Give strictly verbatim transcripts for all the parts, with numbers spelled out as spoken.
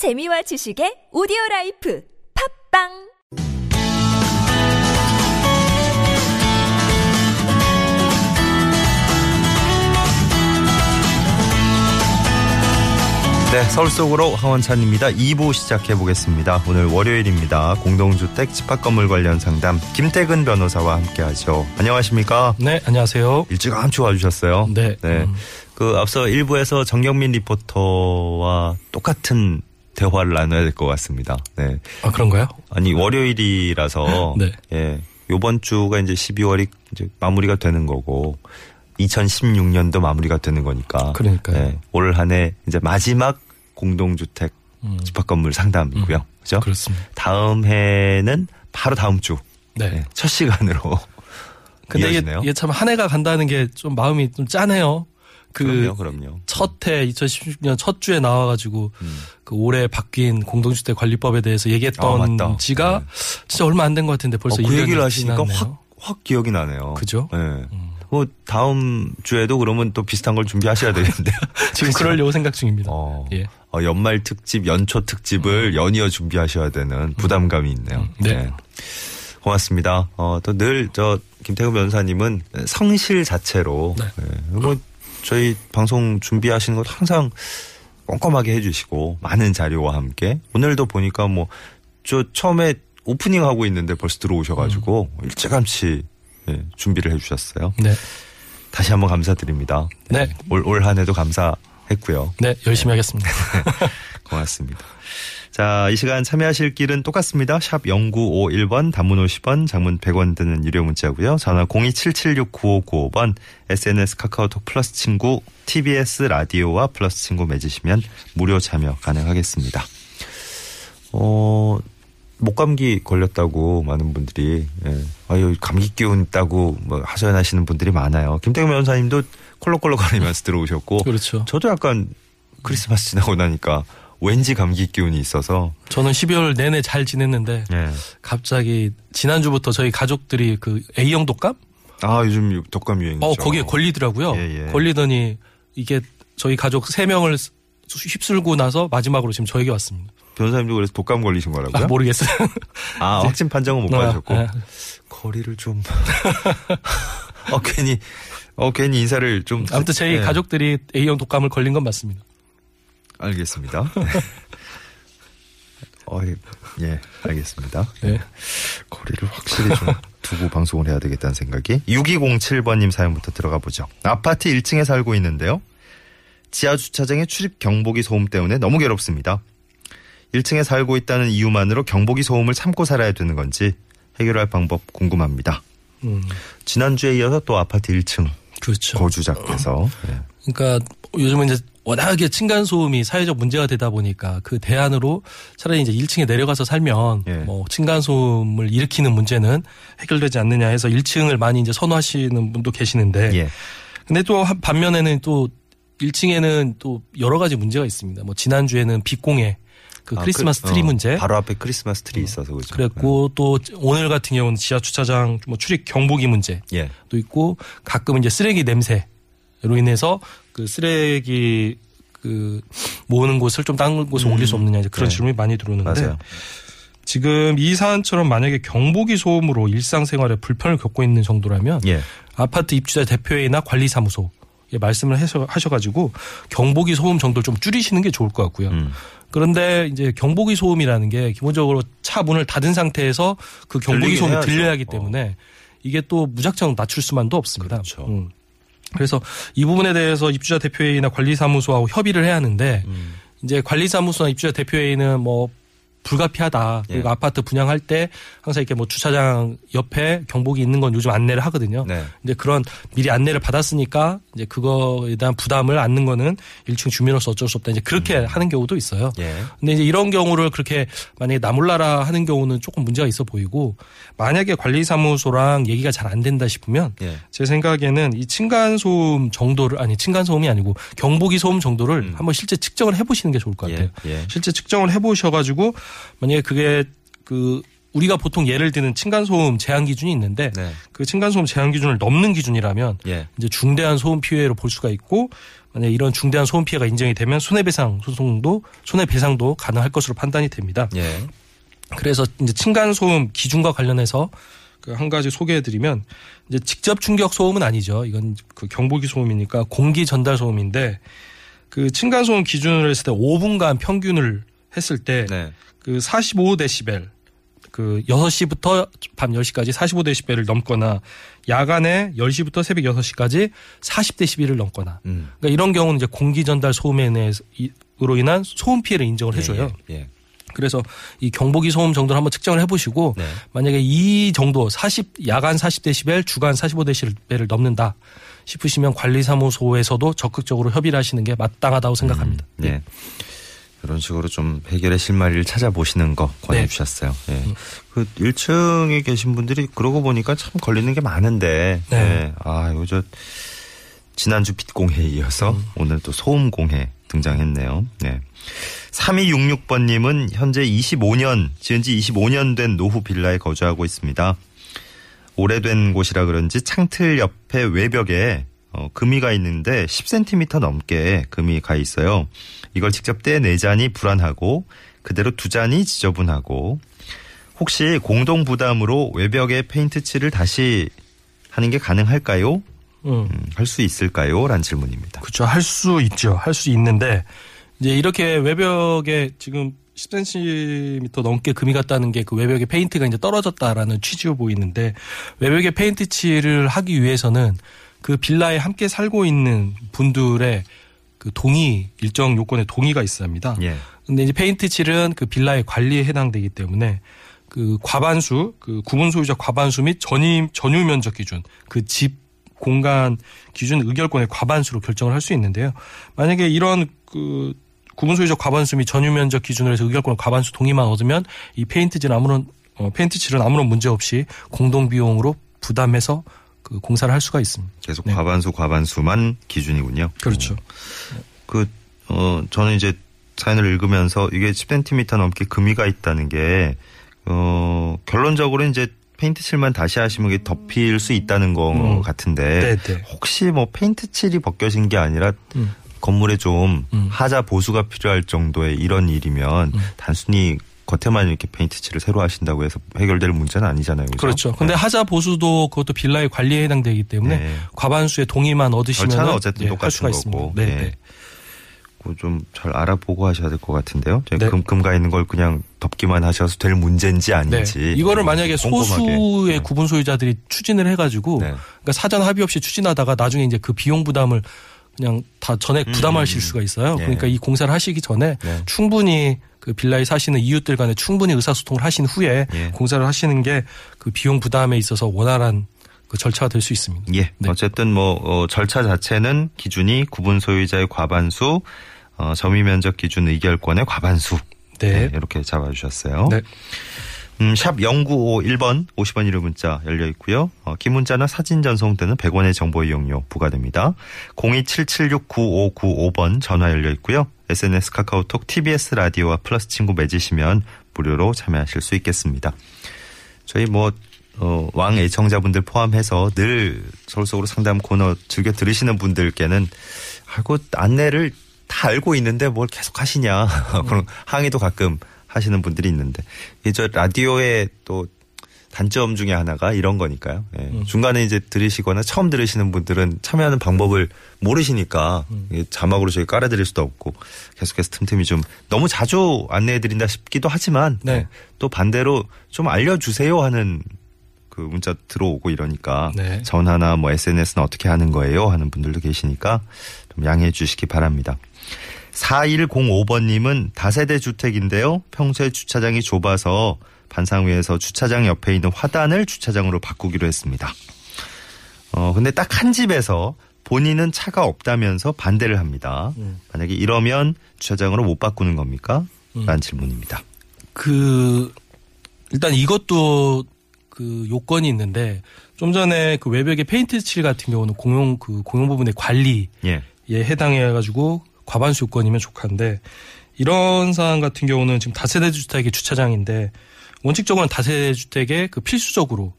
재미와 지식의 오디오라이프 팟빵 네, 서울 속으로 하원찬입니다. 이 부 시작해보겠습니다. 오늘 월요일입니다. 공동주택 집합건물 관련 상담 김태근 변호사와 함께하죠. 안녕하십니까? 네, 안녕하세요. 일찌감치 와주셨어요. 네. 네. 음. 그 앞서 일 부에서 정경민 리포터와 똑같은 대화를 나눠야 될 것 같습니다. 네. 아, 그런가요? 아니, 월요일이라서 네. 예, 요번 주가 이제 십이월이 이제 마무리가 되는 거고 이천십육년도 마무리가 되는 거니까. 그러니까요. 네, 올 한 해 이제 마지막 공동주택 음. 집합건물 상담이고요. 음. 그죠? 그렇습니다. 다음 해는 바로 다음 주. 네. 네, 첫 시간으로. 근데 이게, 이게 참 한 해가 간다는 게 좀 마음이 좀 짠해요. 그 그럼요, 그럼요. 첫 해, 이천십육 년 첫 주에 나와가지고 음. 그 올해 바뀐 공동주택 관리법에 대해서 얘기했던 아, 지가 네. 진짜 얼마 안 된 것 같은데 벌써 어, 그 얘기를 하시니까 확, 확 기억이 나네요. 그죠? 네. 음. 뭐 다음 주에도 그러면 또 비슷한 걸 준비하셔야 되는데 지금 그러려고 생각 중입니다. 어, 예. 어, 연말 특집, 연초 특집을 음. 연이어 준비하셔야 되는 부담감이 있네요. 음. 네. 네, 고맙습니다. 어, 또 늘 저 김태근 변호사님은 성실 자체로 네. 네. 뭐 저희 방송 준비하시는 것 항상 꼼꼼하게 해주시고 많은 자료와 함께 오늘도 보니까 뭐 저 처음에 오프닝 하고 있는데 벌써 들어오셔가지고 음. 일찌감치. 네, 준비를 해주셨어요. 네. 다시 한번 감사드립니다. 네. 네. 올, 올 한 해도 감사했고요. 네, 열심히 네. 하겠습니다. 고맙습니다. 자, 이 시간 참여하실 길은 똑같습니다. 샵 공구오일 번, 단문 오십 원, 장문 백 원 드는 유료 문자고요. 전화 공이칠칠육 구오구오 번, 에스엔에스 카카오톡 플러스 친구, 티비에스 라디오와 플러스 친구 맺으시면 무료 참여 가능하겠습니다. 어... 목감기 걸렸다고 많은 분들이 예. 아유 감기 기운 있다고 뭐 하소연하시는 분들이 많아요. 김태근 변호사님도 콜록콜록거리면서 들어오셨고, 그렇죠. 저도 약간 크리스마스 지나고 나니까 왠지 감기 기운이 있어서 저는 십이월 내내 잘 지냈는데 예. 갑자기 지난주부터 저희 가족들이 그 A형 독감? 아 요즘 독감 유행이죠. 어 거기에 걸리더라고요. 예, 예. 걸리더니 이게 저희 가족 세 명을 휩쓸고 나서 마지막으로 지금 저에게 왔습니다. 변호사님도 그래서 독감 걸리신 거라고요? 아, 모르겠어요. 아, 확진 판정은 못 받으셨고. 아, 아. 거리를 좀. 어, 괜히, 어, 괜히 인사를 좀. 아무튼 저희 네. 가족들이 A형 독감을 걸린 건 맞습니다. 알겠습니다. 네. 어, 예, 예, 알겠습니다. 네. 거리를 확실히 좀 두고 방송을 해야 되겠다는 생각이. 육이공칠 번님 사연부터 들어가 보죠. 아파트 일 층에 살고 있는데요. 지하 주차장의 출입 경보기 소음 때문에 너무 괴롭습니다. 일 층에 살고 있다는 이유만으로 경보기 소음을 참고 살아야 되는 건지 해결할 방법 궁금합니다. 음. 지난주에 이어서 또 아파트 일 층 그렇죠. 거주자께서. 네. 그러니까 요즘은 이제 워낙에 층간 소음이 사회적 문제가 되다 보니까 그 대안으로 차라리 이제 일 층에 내려가서 살면 예. 뭐 층간 소음을 일으키는 문제는 해결되지 않느냐 해서 일 층을 많이 이제 선호하시는 분도 계시는데. 예. 근데 또 반면에는 또 일 층에는 또 여러 가지 문제가 있습니다. 뭐 지난주에는 빛공해 그 아, 크리스마스 그, 트리 어, 문제. 바로 앞에 크리스마스 트리 어, 있어서 그렇죠. 그랬고 네. 또 오늘 같은 경우는 지하 주차장 뭐 출입 경보기 문제. 예. 또 있고 가끔 이제 쓰레기 냄새로 인해서 그 쓰레기 그 모으는 곳을 좀 다른 곳에 음. 올릴 수 없느냐 이제 그런 네. 질문이 많이 들어오는데 맞아요. 지금 이 사안처럼 만약에 경보기 소음으로 일상생활에 불편을 겪고 있는 정도라면 예. 아파트 입주자 대표회의나 관리사무소 예, 말씀을 해서 하셔가지고 경보기 소음 정도를 좀 줄이시는 게 좋을 것 같고요. 음. 그런데 이제 경보기 소음이라는 게 기본적으로 차 문을 닫은 상태에서 그 경보기 소음이 해야죠. 들려야 하기 때문에 어. 이게 또 무작정 낮출 수만도 없습니다. 그렇죠. 음. 그래서 이 부분에 대해서 입주자 대표회의나 관리사무소하고 협의를 해야 하는데 음. 이제 관리사무소나 입주자 대표회의는 뭐 불가피하다. 그리고 예. 아파트 분양할 때 항상 이렇게 뭐 주차장 옆에 경보기 있는 건 요즘 안내를 하거든요. 네. 이제 그런 미리 안내를 받았으니까 이제 그거에 대한 부담을 안는 거는 일 층 주민으로서 어쩔 수 없다. 이제 그렇게 음. 하는 경우도 있어요. 예. 근데 이제 이런 경우를 그렇게 만약에 나몰라라 하는 경우는 조금 문제가 있어 보이고 만약에 관리사무소랑 얘기가 잘 안 된다 싶으면 예. 제 생각에는 이 층간 소음 정도를 아니 층간 소음이 아니고 경보기 소음 정도를 음. 한번 실제 측정을 해보시는 게 좋을 것 같아요. 예. 예. 실제 측정을 해보셔가지고 만약에 그게 그 우리가 보통 예를 드는 층간소음 제한 기준이 있는데 네. 그 층간소음 제한 기준을 넘는 기준이라면 예. 이제 중대한 소음 피해로 볼 수가 있고 만약 이런 중대한 소음 피해가 인정이 되면 손해배상 소송도 손해배상도 가능할 것으로 판단이 됩니다. 예. 그래서 이제 층간 소음 기준과 관련해서 그 한 가지 소개해드리면 이제 직접 충격 소음은 아니죠. 이건 그 경보기 소음이니까 공기 전달 소음인데 그 층간 소음 기준을 했을 때 오 분간 평균을 했을 때 그 네. 사십오 데시벨 그 여섯 시부터 밤 열 시까지 사십오 데시벨을 넘거나 야간에 열 시부터 새벽 여섯 시까지 사십 데시벨을 넘거나 음. 그러니까 이런 경우는 이제 공기 전달 소음으로 인한 소음 피해를 인정을 해줘요. 예, 예, 예. 그래서 이 경보기 소음 정도를 한번 측정을 해보시고 네. 만약에 이 정도 사십 야간 사십 데시벨 주간 사십오 데시벨을 넘는다 싶으시면 관리사무소에서도 적극적으로 협의를 하시는 게 마땅하다고 생각합니다. 음, 네. 이런 식으로 좀 해결의 실마리를 찾아보시는 거 권해주셨어요. 네. 네. 그 일 층에 계신 분들이 그러고 보니까 참 걸리는 게 많은데 네. 네. 아, 이거 저 지난주 빛공해에 이어서 음. 오늘 또 소음공해 등장했네요. 네. 삼이육육 번님은 현재 이십오 년, 지은 지 이십오 년 된 노후 빌라에 거주하고 있습니다. 오래된 곳이라 그런지 창틀 옆에 외벽에 어, 금이 가 있는데 십 센티미터 넘게 금이 가 있어요. 이걸 직접 떼내자니 불안하고 그대로 두자니 지저분하고 혹시 공동 부담으로 외벽에 페인트 칠을 다시 하는 게 가능할까요? 음. 음, 할 수 있을까요? 라는 질문입니다. 그렇죠. 할 수 있죠. 할 수 있는데 이제 이렇게 외벽에 지금 십 센티미터 넘게 금이 갔다는 게 그 외벽에 페인트가 이제 떨어졌다라는 취지로 보이는데 외벽에 페인트 칠을 하기 위해서는 그 빌라에 함께 살고 있는 분들의 그 동의, 일정 요건의 동의가 있어야 합니다. 예. 근데 이제 페인트 칠은 그 빌라의 관리에 해당되기 때문에 그 과반수, 그 구분 소유자 과반수 및 전임, 전유 면적 기준, 그 집 공간 기준 의결권의 과반수로 결정을 할 수 있는데요. 만약에 이런 그 구분 소유자 과반수 및 전유 면적 기준으로 해서 의결권 과반수 동의만 얻으면 이 페인트 칠은 아무런, 어, 페인트 칠은 아무런 문제 없이 공동 비용으로 부담해서 그 공사를 할 수가 있습니다. 계속 네. 과반수 과반수만 기준이군요. 그렇죠. 어, 그 어, 저는 이제 사연을 읽으면서 이게 십 센티미터 넘게 금이가 있다는 게 어, 결론적으로 이제 페인트칠만 다시 하시면 이게 덮일 수 있다는 거 음. 같은데 네네. 혹시 뭐 페인트칠이 벗겨진 게 아니라 음. 건물에 좀 음. 하자 보수가 필요할 정도의 이런 일이면 음. 단순히 겉에만 이렇게 페인트칠을 새로 하신다고 해서 해결될 문제는 아니잖아요. 그죠? 그렇죠. 그런데 네. 하자 보수도 그것도 빌라의 관리에 해당되기 때문에 네. 과반수의 동의만 얻으시면 절차는 어쨌든 네, 똑같은 할 수가 거고. 네. 네. 그 좀 잘 알아보고 하셔야 될 것 같은데요. 네. 금, 금가 있는 걸 그냥 덮기만 하셔서 될 문제인지 아닌지. 네. 이거를 만약에 꼼꼼하게. 소수의 네. 구분 소유자들이 추진을 해가지고 네. 그러니까 사전 합의 없이 추진하다가 나중에 이제 그 비용 부담을 그냥 다 전액 부담하실 음. 수가 있어요. 네. 그러니까 이 공사를 하시기 전에 네. 충분히 그 빌라에 사시는 이웃들 간에 충분히 의사소통을 하신 후에 예. 공사를 하시는 게 그 비용 부담에 있어서 원활한 그 절차가 될 수 있습니다. 예. 네. 어쨌든 뭐 어, 절차 자체는 기준이 구분 소유자의 과반수, 어, 점유 면적 기준 의결권의 과반수. 네. 네. 이렇게 잡아주셨어요. 네. 음, 샵 공구오일 번 오십 원 유료 문자 열려 있고요. 어, 긴 문자나 사진 전송되는 백 원의 정보 이용료 부과됩니다. 공이칠칠육 구오구오 번 전화 열려 있고요. 에스엔에스 카카오톡 티비에스 라디오와 플러스 친구 맺으시면 무료로 참여하실 수 있겠습니다. 저희 뭐 어, 왕 애청자분들 포함해서 늘 서울 속으로 상담 코너 즐겨 들으시는 분들께는 알고 안내를 다 알고 있는데 뭘 계속 하시냐 그런 항의도 가끔 하시는 분들이 있는데 이게 저 라디오의 또 단점 중에 하나가 이런 거니까요. 예. 음. 중간에 이제 들으시거나 처음 들으시는 분들은 참여하는 방법을 모르시니까 음. 자막으로 저희 깔아드릴 수도 없고 계속해서 틈틈이 좀 너무 자주 안내해드린다 싶기도 하지만 네. 또 반대로 좀 알려주세요 하는 그 문자 들어오고 이러니까 네. 전화나 뭐 에스엔에스는 어떻게 하는 거예요 하는 분들도 계시니까 좀 양해해 주시기 바랍니다. 사일공오 번님은 다세대 주택인데요. 평소에 주차장이 좁아서 반상 위에서 주차장 옆에 있는 화단을 주차장으로 바꾸기로 했습니다. 어, 근데 딱 한 집에서 본인은 차가 없다면서 반대를 합니다. 음. 만약에 이러면 주차장으로 못 바꾸는 겁니까? 음. 라는 질문입니다. 그, 일단 이것도 그 요건이 있는데 좀 전에 그 외벽의 페인트 칠 같은 경우는 공용, 그 공용 부분의 관리에 예. 해당해가지고 과반수 요건이면 족한데 이런 사안 같은 경우는 지금 다세대 주택의 주차장인데 원칙적으로는 다세대 주택에 그 필수적으로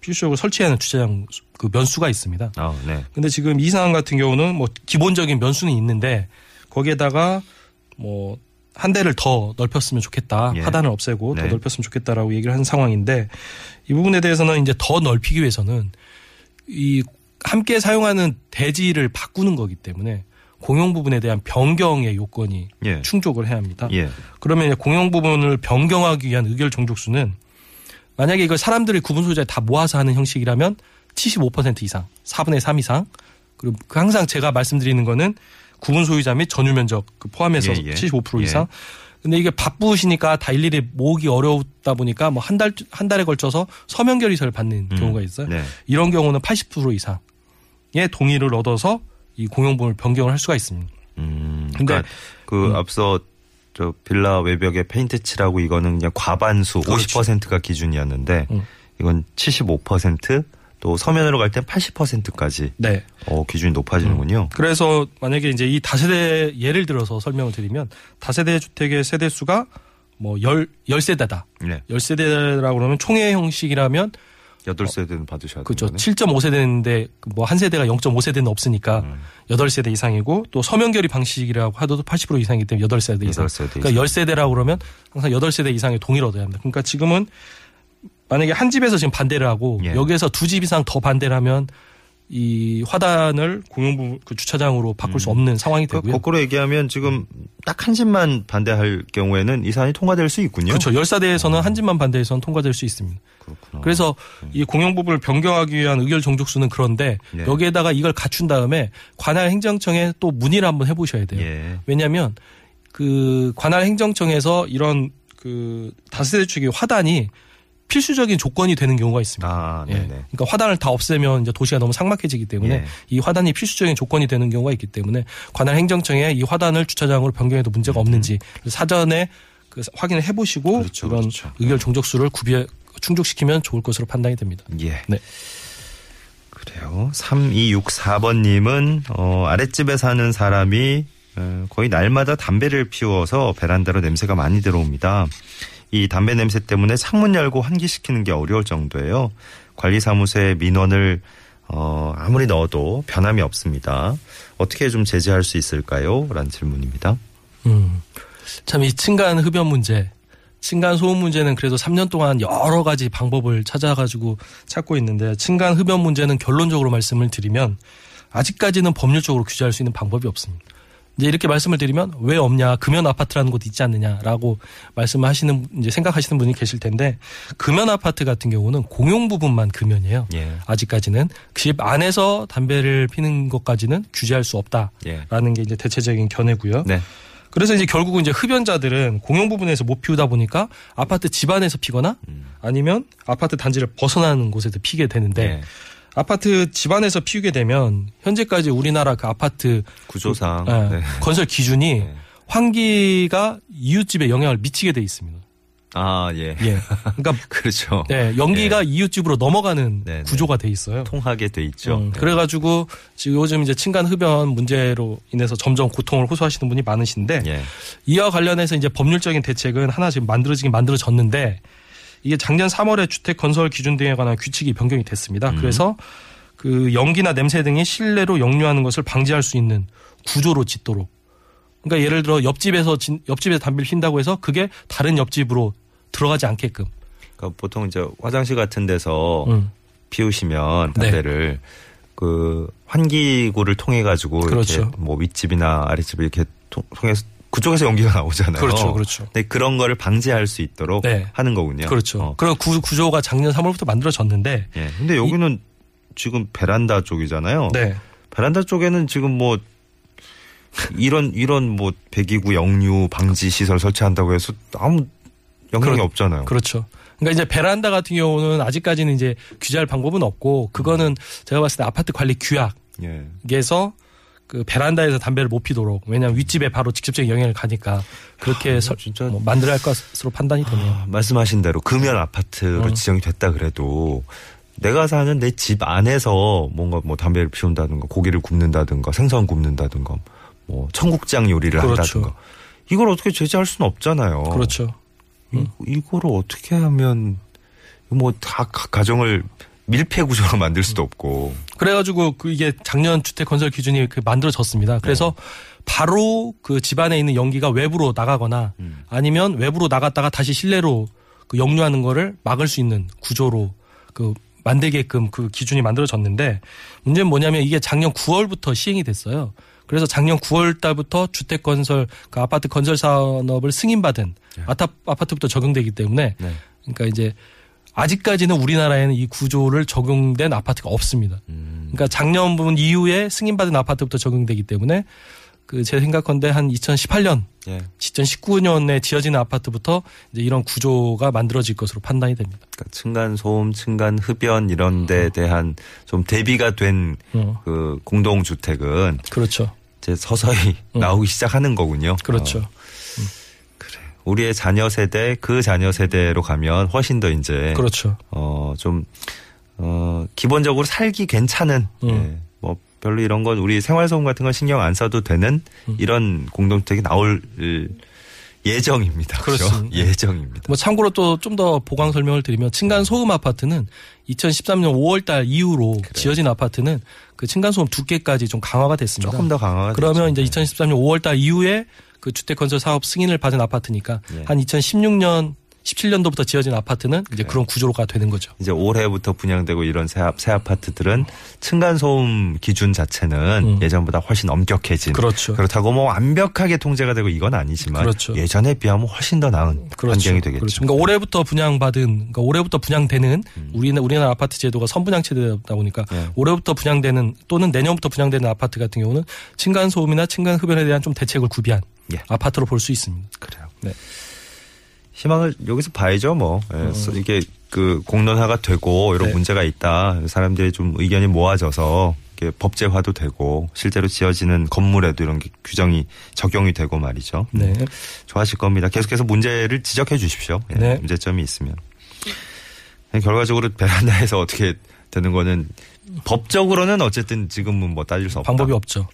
피씨오를 설치하는 주차장 그 면수가 있습니다. 아, 네. 근데 지금 이 상황 같은 경우는 뭐 기본적인 면수는 있는데 거기에다가 뭐 한 대를 더 넓혔으면 좋겠다. 예. 하단을 없애고 네. 더 넓혔으면 좋겠다라고 얘기를 한 상황인데 이 부분에 대해서는 이제 더 넓히기 위해서는 이 함께 사용하는 대지를 바꾸는 거기 때문에 공용 부분에 대한 변경의 요건이 예. 충족을 해야 합니다. 예. 그러면 공용 부분을 변경하기 위한 의결 종족수는 만약에 이걸 사람들이 구분 소유자에 다 모아서 하는 형식이라면 칠십오 퍼센트 이상, 사분의 삼 이상. 그리고 항상 제가 말씀드리는 거는 구분 소유자 및 전유 면적 포함해서 예, 예. 칠십오 퍼센트 이상. 예. 근데 이게 바쁘시니까 다 일일이 모으기 어렵다 보니까 뭐 한 달, 한 달에 걸쳐서 서면 결의서를 받는 음, 경우가 있어요. 네. 이런 경우는 팔십 퍼센트 이상의 동의를 얻어서 이 공용분을 변경을 할 수가 있습니다. 음, 그러니까 근데 그 음. 앞서 저 빌라 외벽에 페인트 칠하고 이거는 그냥 과반수 그렇죠. 오십 퍼센트가 기준이었는데 음. 이건 칠십오 퍼센트 또 서면으로 갈 땐 팔십 퍼센트까지 네. 어, 기준이 높아지는군요. 음. 그래서 만약에 이제 이 다세대 예를 들어서 설명을 드리면 다세대 주택의 세대 수가 뭐 십 세대다. 네. 십 세대라고 그러면 총회 형식이라면 여덟 세대는 받으셔야 돼요. 그렇죠. 칠 점 오 세대인데 뭐 한 세대가 영 점 오 세대는 없으니까 음. 여덟 세대 이상이고 또 서면 결의 방식이라고 하더라도 팔십 퍼센트 이상이기 때문에 여덟 세대 이상. 여덟 세대 그러니까 이상. 십 세대라고 그러면 항상 여덟 세대 이상의 동의를 얻어야 합니다. 그러니까 지금은 만약에 한 집에서 지금 반대를 하고 예. 여기에서 두 집 이상 더 반대를 하면 이 화단을 공용부 그 주차장으로 바꿀 음. 수 없는 상황이 되고요. 거꾸로 얘기하면 지금 딱 한 집만 반대할 경우에는 이 사안이 통과될 수 있군요. 그렇죠. 십 세대에서는 어. 한 집만 반대해서는 통과될 수 있습니다. 그렇구나. 그래서 음. 이 공용부분을 변경하기 위한 의결 종족수는 그런데 네. 여기에다가 이걸 갖춘 다음에 관할 행정청에 또 문의를 한번 해보셔야 돼요. 예. 왜냐하면 그 관할 행정청에서 이런 그 다세대 주택의 화단이 필수적인 조건이 되는 경우가 있습니다. 아, 예. 그러니까 화단을 다 없애면 이제 도시가 너무 삭막해지기 때문에 예. 이 화단이 필수적인 조건이 되는 경우가 있기 때문에 관할 행정청에 이 화단을 주차장으로 변경해도 문제가 없는지 사전에 그 확인을 해보시고 그렇죠, 이런 그렇죠. 의결 종족수를 구비해 충족시키면 좋을 것으로 판단이 됩니다. 예. 네. 그래요. 삼이육사 번님은 어, 아랫집에 사는 사람이 거의 날마다 담배를 피워서 베란다로 냄새가 많이 들어옵니다. 이 담배 냄새 때문에 창문 열고 환기시키는 게 어려울 정도예요. 관리사무소에 민원을 어, 아무리 넣어도 변함이 없습니다. 어떻게 좀 제재할 수 있을까요? 라는 질문입니다. 음, 참 이 층간 흡연 문제, 층간 소음 문제는 그래도 삼 년 동안 여러 가지 방법을 찾아가지고 찾고 있는데 층간 흡연 문제는 결론적으로 말씀을 드리면 아직까지는 법률적으로 규제할 수 있는 방법이 없습니다. 이제 이렇게 말씀을 드리면 왜 없냐 금연 아파트라는 곳 있지 않느냐라고 말씀하시는 이제 생각하시는 분이 계실 텐데 금연 아파트 같은 경우는 공용 부분만 금연이에요. 예. 아직까지는 집 안에서 담배를 피는 것까지는 규제할 수 없다라는 예. 게 이제 대체적인 견해고요. 네. 그래서 이제 결국은 이제 흡연자들은 공용 부분에서 못 피우다 보니까 아파트 집 안에서 피거나 음. 아니면 아파트 단지를 벗어나는 곳에서 피게 되는데. 예. 아파트 집안에서 피우게 되면 현재까지 우리나라 그 아파트 구조상 그, 네. 네. 건설 기준이 네. 환기가 이웃집에 영향을 미치게 돼 있습니다. 아 예. 예. 그러니까 그렇죠. 네, 연기가 예. 이웃집으로 넘어가는 네, 네. 구조가 돼 있어요. 통하게 돼 있죠. 음, 네. 그래가지고 지금 요즘 이제 층간 흡연 문제로 인해서 점점 고통을 호소하시는 분이 많으신데 예. 이와 관련해서 이제 법률적인 대책은 하나 지금 만들어지긴 만들어졌는데. 이게 작년 삼월에 주택 건설 기준 등에 관한 규칙이 변경이 됐습니다. 음. 그래서 그 연기나 냄새 등이 실내로 역류하는 것을 방지할 수 있는 구조로 짓도록. 그러니까 예를 들어 옆집에서 진, 옆집에서 담배를 핀다고 해서 그게 다른 옆집으로 들어가지 않게끔. 그러니까 보통 이제 화장실 같은 데서 음. 피우시면 담배를 네. 그 환기구를 통해 가지고 그렇죠. 이렇게 뭐 윗집이나 아랫집 이렇게 통해서. 그쪽에서 연기가 나오잖아요. 그렇죠, 그렇죠. 근데 그런 거를 방지할 수 있도록 네. 하는 거군요. 그렇죠. 어. 그런 구, 구조가 작년 삼월부터 만들어졌는데. 예. 근데 여기는 이, 지금 베란다 쪽이잖아요. 네. 베란다 쪽에는 지금 뭐 이런 이런 뭐 배기구 역류 방지 시설 설치한다고 해서 아무 영향이 그렇, 없잖아요. 그렇죠. 그러니까 이제 베란다 같은 경우는 아직까지는 이제 규제할 방법은 없고 그거는 제가 봤을 때 아파트 관리 규약에서. 예. 그 베란다에서 담배를 못 피도록 왜냐하면 윗집에 바로 직접적인 영향을 가니까 그렇게 아, 서, 진짜 뭐 만들어야 할 것으로 판단이 되네요. 아, 말씀하신 대로 금연 아파트로 어. 지정이 됐다 그래도 내가 사는 내 집 안에서 뭔가 뭐 담배를 피운다든가 고기를 굽는다든가 생선 굽는다든가 뭐 청국장 요리를 그렇죠. 한다든가 이걸 어떻게 제재할 수는 없잖아요. 그렇죠. 음. 이, 이거를 어떻게 하면 뭐 다 가정을 밀폐 구조로 만들 수도 없고. 그래가지고 그 이게 작년 주택 건설 기준이 그 만들어졌습니다. 그래서 네. 바로 그 집 안에 있는 연기가 외부로 나가거나 음. 아니면 외부로 나갔다가 다시 실내로 그 역류하는 거를 막을 수 있는 구조로 그 만들게끔 그 기준이 만들어졌는데, 문제는 뭐냐면 이게 작년 구월부터 시행이 됐어요. 그래서 작년 구월 달부터 주택 건설, 그 아파트 건설 산업을 승인받은 네. 아파트부터 적용되기 때문에 네. 그러니까 이제 아직까지는 우리나라에는 이 구조를 적용된 아파트가 없습니다. 음. 그러니까 작년 부분 이후에 승인받은 아파트부터 적용되기 때문에 그 제 생각컨대 한 이천십팔 년, 예. 이천십구 년에 지어지는 아파트부터 이제 이런 구조가 만들어질 것으로 판단이 됩니다. 그러니까 층간소음, 층간흡연 이런 데에 대한 좀 대비가 된 그 어. 공동주택은 그렇죠. 이제 서서히 어. 나오기 시작하는 거군요. 그렇죠. 어. 우리의 자녀 세대, 그 자녀 세대로 가면 훨씬 더 이제 그렇죠. 어, 좀 어, 기본적으로 살기 괜찮은 음. 예, 뭐 별로 이런 건 우리 생활소음 같은 건 신경 안 써도 되는 음. 이런 공동주택이 나올 예정입니다. 그렇죠. 예정입니다. 뭐 참고로 또 좀 더 보강 설명을 드리면 층간소음 아파트는 이천십삼 년 오월 달 이후로 그래요. 지어진 아파트는 그 층간소음 두께까지 좀 강화가 됐습니다. 조금 더 강화가 그러면 됐죠. 이제 이천십삼 년 오월 달 이후에 그 주택건설 사업 승인을 받은 아파트니까 예. 한 이천십육 년, 십칠 년도부터 지어진 아파트는 그래. 이제 그런 구조로가 되는 거죠. 이제 올해부터 분양되고 이런 새, 새 아파트들은 층간소음 기준 자체는 음. 예전보다 훨씬 엄격해진. 그렇죠. 그렇다고 뭐 완벽하게 통제가 되고 이건 아니지만 그렇죠. 예전에 비하면 훨씬 더 나은 그렇죠. 환경이 되겠죠. 그렇죠. 그러니까 올해부터 분양받은, 그러니까 올해부터 분양되는 음. 우리나, 우리나라 아파트 제도가 선분양 제도다 보니까 예. 올해부터 분양되는 또는 내년부터 분양되는 아파트 같은 경우는 층간소음이나 층간흡연에 대한 좀 대책을 구비한 예. 아파트로 볼 수 있습니다. 그래요. 네. 희망을 여기서 봐야죠, 뭐. 예, 어. 이게 그 공론화가 되고 이런 네. 문제가 있다. 사람들이 좀 의견이 모아져서 이게 법제화도 되고 실제로 지어지는 건물에도 이런 게 규정이 적용이 되고 말이죠. 네. 좋아하실 겁니다. 계속해서 문제를 지적해 주십시오. 예, 네. 문제점이 있으면. 결과적으로 베란다에서 어떻게 되는 거는 법적으로는 어쨌든 지금은 뭐 따질 수 없다. 방법이 없죠.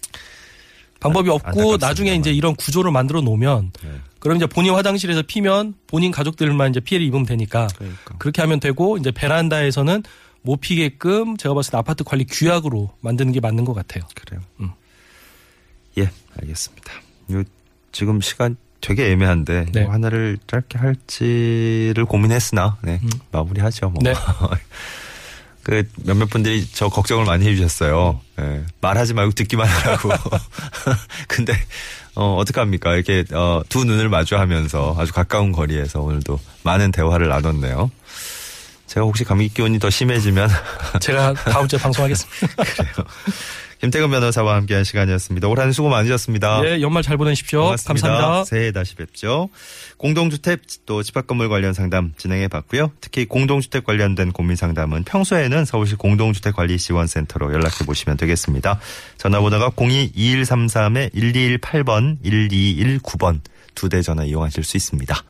방법이 없고 나중에 이제 이런 구조를 만들어 놓으면 네. 그럼 이제 본인 화장실에서 피면 본인 가족들만 이제 피해를 입으면 되니까 그러니까. 그렇게 하면 되고, 이제 베란다에서는 못 피게끔 제가 봤을 때 아파트 관리 규약으로 만드는 게 맞는 것 같아요. 그래요. 음. 예, 알겠습니다. 요 지금 시간 되게 애매한데 네. 뭐 하나를 짧게 할지를 고민했으나 네, 음. 마무리하죠. 뭐. 네. 그 몇몇 분들이 저 걱정을 많이 해주셨어요. 예. 말하지 말고 듣기만 하라고. 근데 어, 어떡합니까? 이렇게 어, 두 눈을 마주하면서 아주 가까운 거리에서 오늘도 많은 대화를 나눴네요. 제가 혹시 감기 기운이 더 심해지면 제가 다음 주에 방송하겠습니다. 그래요. 김태근 변호사와 함께한 시간이었습니다. 올 한 해 수고 많으셨습니다. 예, 연말 잘 보내십시오. 고맙습니다. 감사합니다. 새해 다시 뵙죠. 공동주택 또 집합건물 관련 상담 진행해봤고요. 특히 공동주택 관련된 고민 상담은 평소에는 서울시 공동주택관리지원센터로 연락해 보시면 되겠습니다. 전화번호가 공이 이일삼삼 일이일팔 번 일이일구 번 두 대 전화 이용하실 수 있습니다.